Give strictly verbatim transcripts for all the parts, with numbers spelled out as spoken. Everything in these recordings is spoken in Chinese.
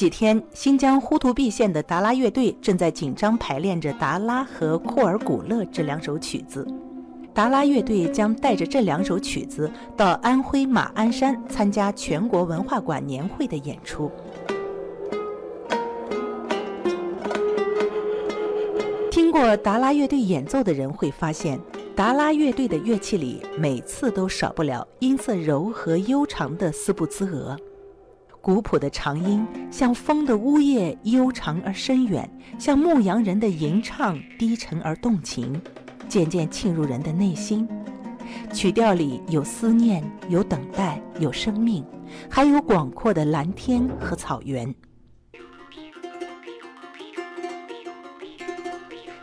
几天，新疆呼图壁县的达拉乐队正在紧张排练着《达拉》和《库尔古勒》这两首曲子。达拉乐队将带着这两首曲子到安徽马鞍山参加全国文化馆年会的演出。听过达拉乐队演奏的人会发现，达拉乐队的乐器里每次都少不了音色柔和悠长的斯布兹俄。古朴的长音像风的呜咽，悠长而深远，像牧羊人的吟唱，低沉而动情，渐渐沁入人的内心。曲调里有思念，有等待，有生命，还有广阔的蓝天和草原。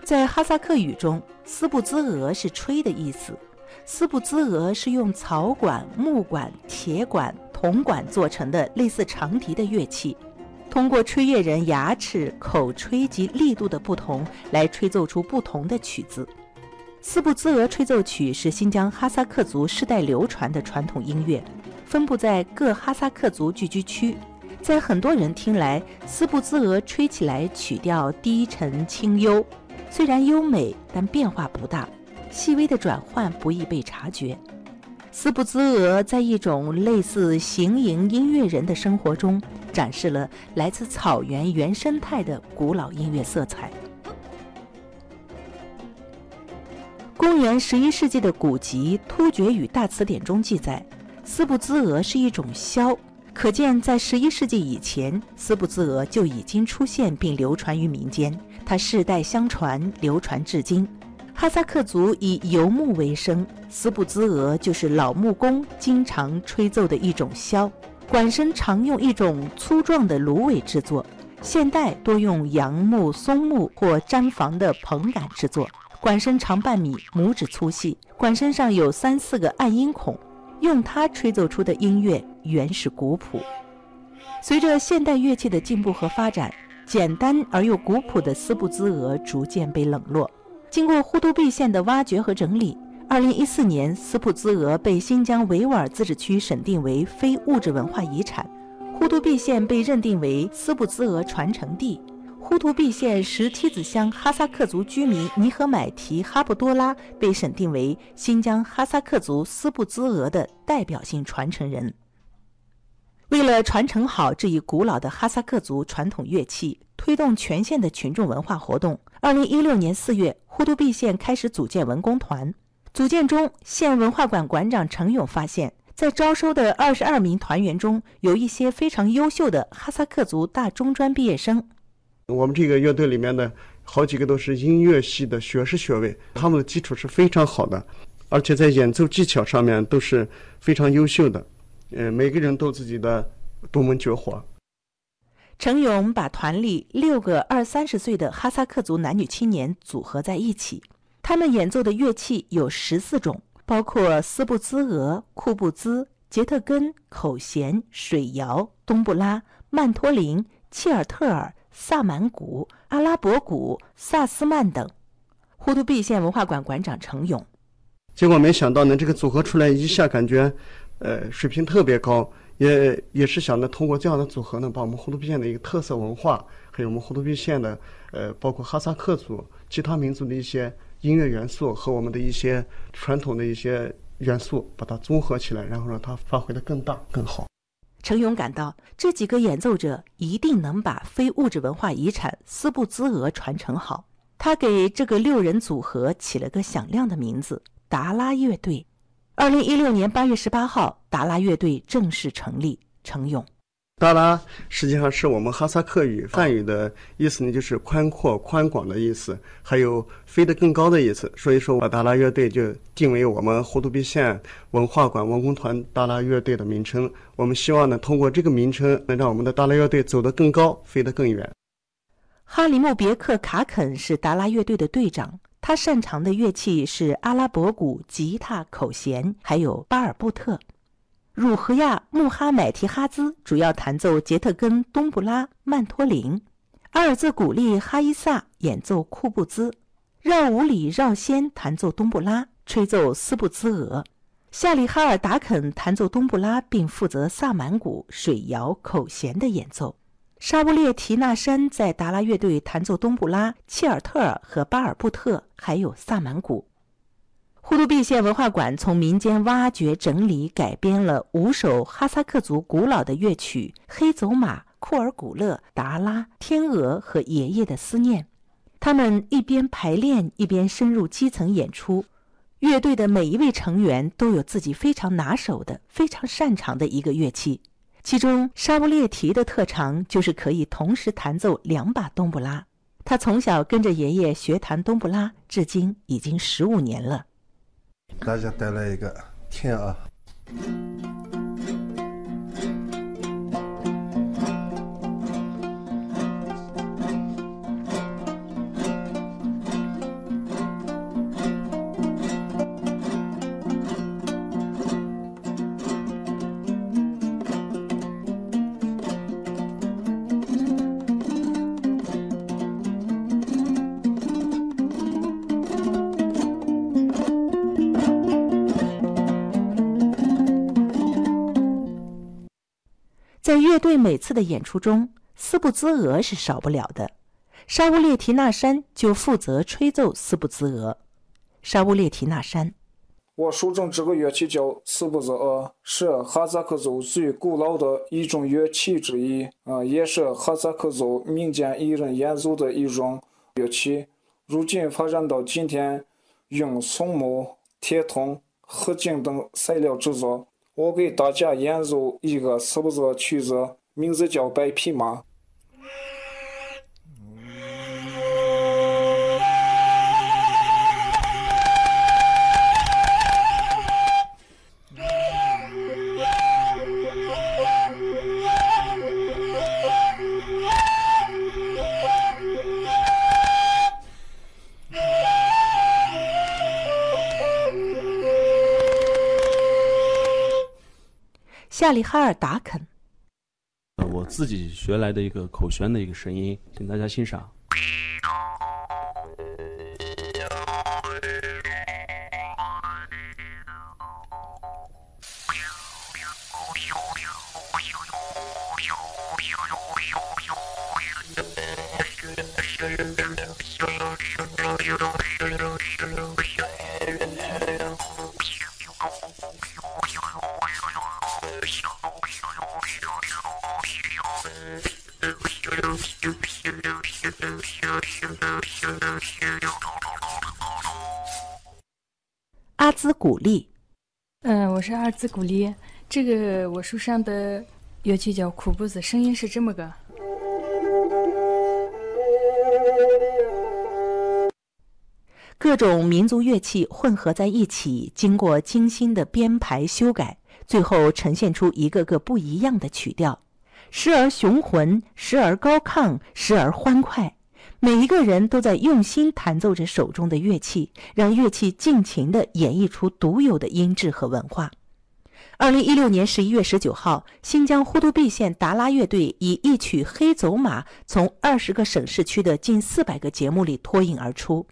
在哈萨克语中，斯布兹俄是吹的意思。斯布兹俄是用草管、木管、铁管、铜管做成的类似长笛的乐器，通过吹乐人牙齿、口吹及力度的不同来吹奏出不同的曲子。斯布兹俄吹奏曲是新疆哈萨克族世代流传的传统音乐，分布在各哈萨克族聚居区。在很多人听来，斯布兹俄吹起来曲调低沉清幽，虽然优美，但变化不大，细微的转换不易被察觉。斯布兹俄在一种类似行营音乐人的生活中，展示了来自草原原生态的古老音乐色彩。公元十一世纪的古籍《突厥语大词典》中记载，斯布兹俄是一种箫，可见在十一世纪以前，斯布兹俄就已经出现并流传于民间，它世代相传，流传至今。哈萨克族以游牧为生，斯布兹俄就是老木工经常吹奏的一种箫。管身常用一种粗壮的芦苇制作，现代多用杨木、松木或毡房的棚杆制作。管身长半米，拇指粗细，管身上有三四个暗音孔，用它吹奏出的音乐原始古朴。随着现代乐器的进步和发展，简单而又古朴的斯布兹俄逐渐被冷落。经过呼图壁县的挖掘和整理，二零一四年，斯布兹俄被新疆维吾尔自治区审定为非物质文化遗产，呼图壁县被认定为斯布兹俄传承地。呼图壁县石梯子乡哈萨克族居民尼合买提哈布多拉被审定为新疆哈萨克族斯布兹俄的代表性传承人。为了传承好这一古老的哈萨克族传统乐器，推动全县的群众文化活动，二零一六年四月，呼图壁县开始组建文工团。组建中，县文化馆馆长程勇发现，在招收的二十二名团员中，有一些非常优秀的哈萨克族大中专毕业生。我们这个乐队里面的好几个都是音乐系的学士学位，他们的基础是非常好的，而且在演奏技巧上面都是非常优秀的。呃，每个人都自己的独门绝活。程勇把团里六个二三十岁的哈萨克族男女青年组合在一起，他们演奏的乐器有十四种，包括斯布兹俄、库布兹、杰特根、口弦、水窑、东布拉、曼托林、切尔特尔、萨满鼓、阿拉伯鼓、萨斯曼等。呼图壁县文化馆馆长程勇，结果没想到呢，这个组合出来一下感觉呃，水平特别高，也也是想着通过这样的组合呢，把我们呼图壁县的一个特色文化，还有我们呼图壁县的呃，包括哈萨克族、其他民族的一些音乐元素和我们的一些传统的一些元素，把它综合起来，然后让它发挥得更大更好。程勇感到，这几个演奏者一定能把非物质文化遗产斯布兹俄传承好。他给这个六人组合起了个响亮的名字——达拉乐队。二零一六年八月十八号，达拉乐队正式成立。程勇，达拉实际上是我们哈萨克语汉语的意思呢，就是宽阔、宽广的意思，还有飞得更高的意思。所以说，达拉乐队就定为我们呼图壁县文化馆文工团达拉乐队的名称。我们希望呢，通过这个名称，能让我们的达拉乐队走得更高，飞得更远。哈里木别克卡肯是达拉乐队的队长。他擅长的乐器是阿拉伯鼓、吉他、口弦，还有巴尔布特。汝和亚穆哈买提哈兹主要弹奏杰特根、东布拉、曼托林；阿尔自古丽哈伊萨演奏库布兹；绕五里绕先弹奏东布拉，吹奏斯布兹俄；夏里哈尔达肯弹奏东布拉，并负责萨满鼓、水窑、口弦的演奏。沙布列提纳山在达拉乐队弹奏冬布拉、切尔特尔和巴尔布特，还有萨满鼓。呼图壁县文化馆从民间挖掘、整理、改编了五首哈萨克族古老的乐曲《黑走马》、库尔古勒、达拉、天鹅和爷爷的思念。他们一边排练，一边深入基层演出。乐队的每一位成员都有自己非常拿手的、非常擅长的一个乐器。其中沙布列提的特长就是可以同时弹奏两把冬布拉，他从小跟着爷爷学弹冬布拉，至今已经十五年了。大家带来一个天鹅，在乐队每次的演出中，斯布兹俄是少不了的。沙布列提纳山就负责吹奏斯布兹俄。沙布列提纳山，我手中这个乐器叫斯布兹俄，是哈萨克族最古老的一种乐器之一、呃、也是哈萨克族民间艺人演奏的一种乐器。如今发展到今天，用松木、铁桶、合金等材料制作。我给大家演奏一个斯布泽曲子，名字叫《白匹马》。夏里哈尔达肯，我自己学来的一个口弦的一个声音，请大家欣赏。阿兹古丽，嗯，我是阿兹古丽。这个我手上的乐器叫库布子，声音是这么个。各种民族乐器混合在一起，经过精心的编排修改，最后呈现出一个个不一样的曲调，时而雄浑，时而高亢，时而欢快。每一个人都在用心弹奏着手中的乐器，让乐器尽情地演绎出独有的音质和文化。二零一六年十一月十九号，新疆呼图壁县达拉乐队以一曲《黑走马》从二十个省市区的近四百个节目里脱颖而出，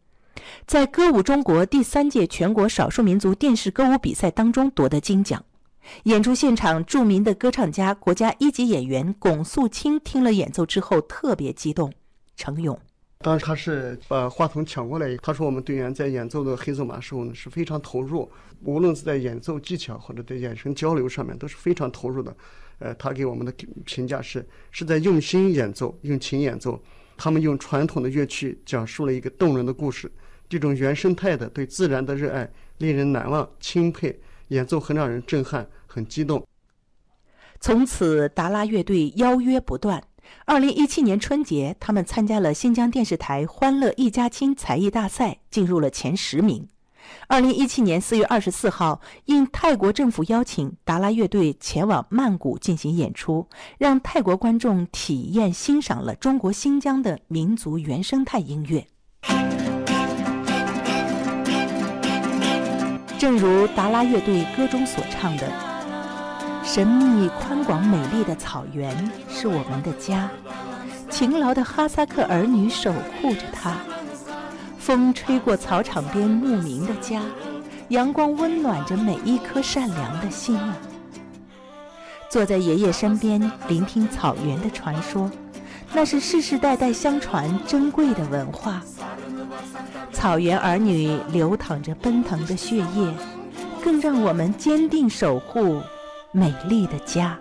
在歌舞中国第三届全国少数民族电视歌舞比赛当中夺得金奖。演出现场，著名的歌唱家、国家一级演员龚素卿听了演奏之后特别激动。程勇当时他是把话筒抢过来，他说我们队员在演奏的黑走马时候呢是非常投入，无论是在演奏技巧或者在眼神交流上面都是非常投入的。呃，他给我们的评价是是在用心演奏，用情演奏。他们用传统的乐器讲述了一个动人的故事，这种原生态的对自然的热爱令人难忘钦佩，演奏很让人震撼，很激动。从此达拉乐队邀约不断。二零一七年春节，他们参加了新疆电视台欢乐一家亲才艺大赛，进入了前十名。二零一七年四月二十四号，应泰国政府邀请，达拉乐队前往曼谷进行演出，让泰国观众体验欣赏了中国新疆的民族原生态音乐。正如达拉乐队歌中所唱的，神秘宽广美丽的草原是我们的家，勤劳的哈萨克儿女守护着它。风吹过草场边牧民的家，阳光温暖着每一颗善良的心啊。坐在爷爷身边，聆听草原的传说，那是世世代代相传珍贵的文化。草原儿女流淌着奔腾的血液，更让我们坚定守护美丽的家。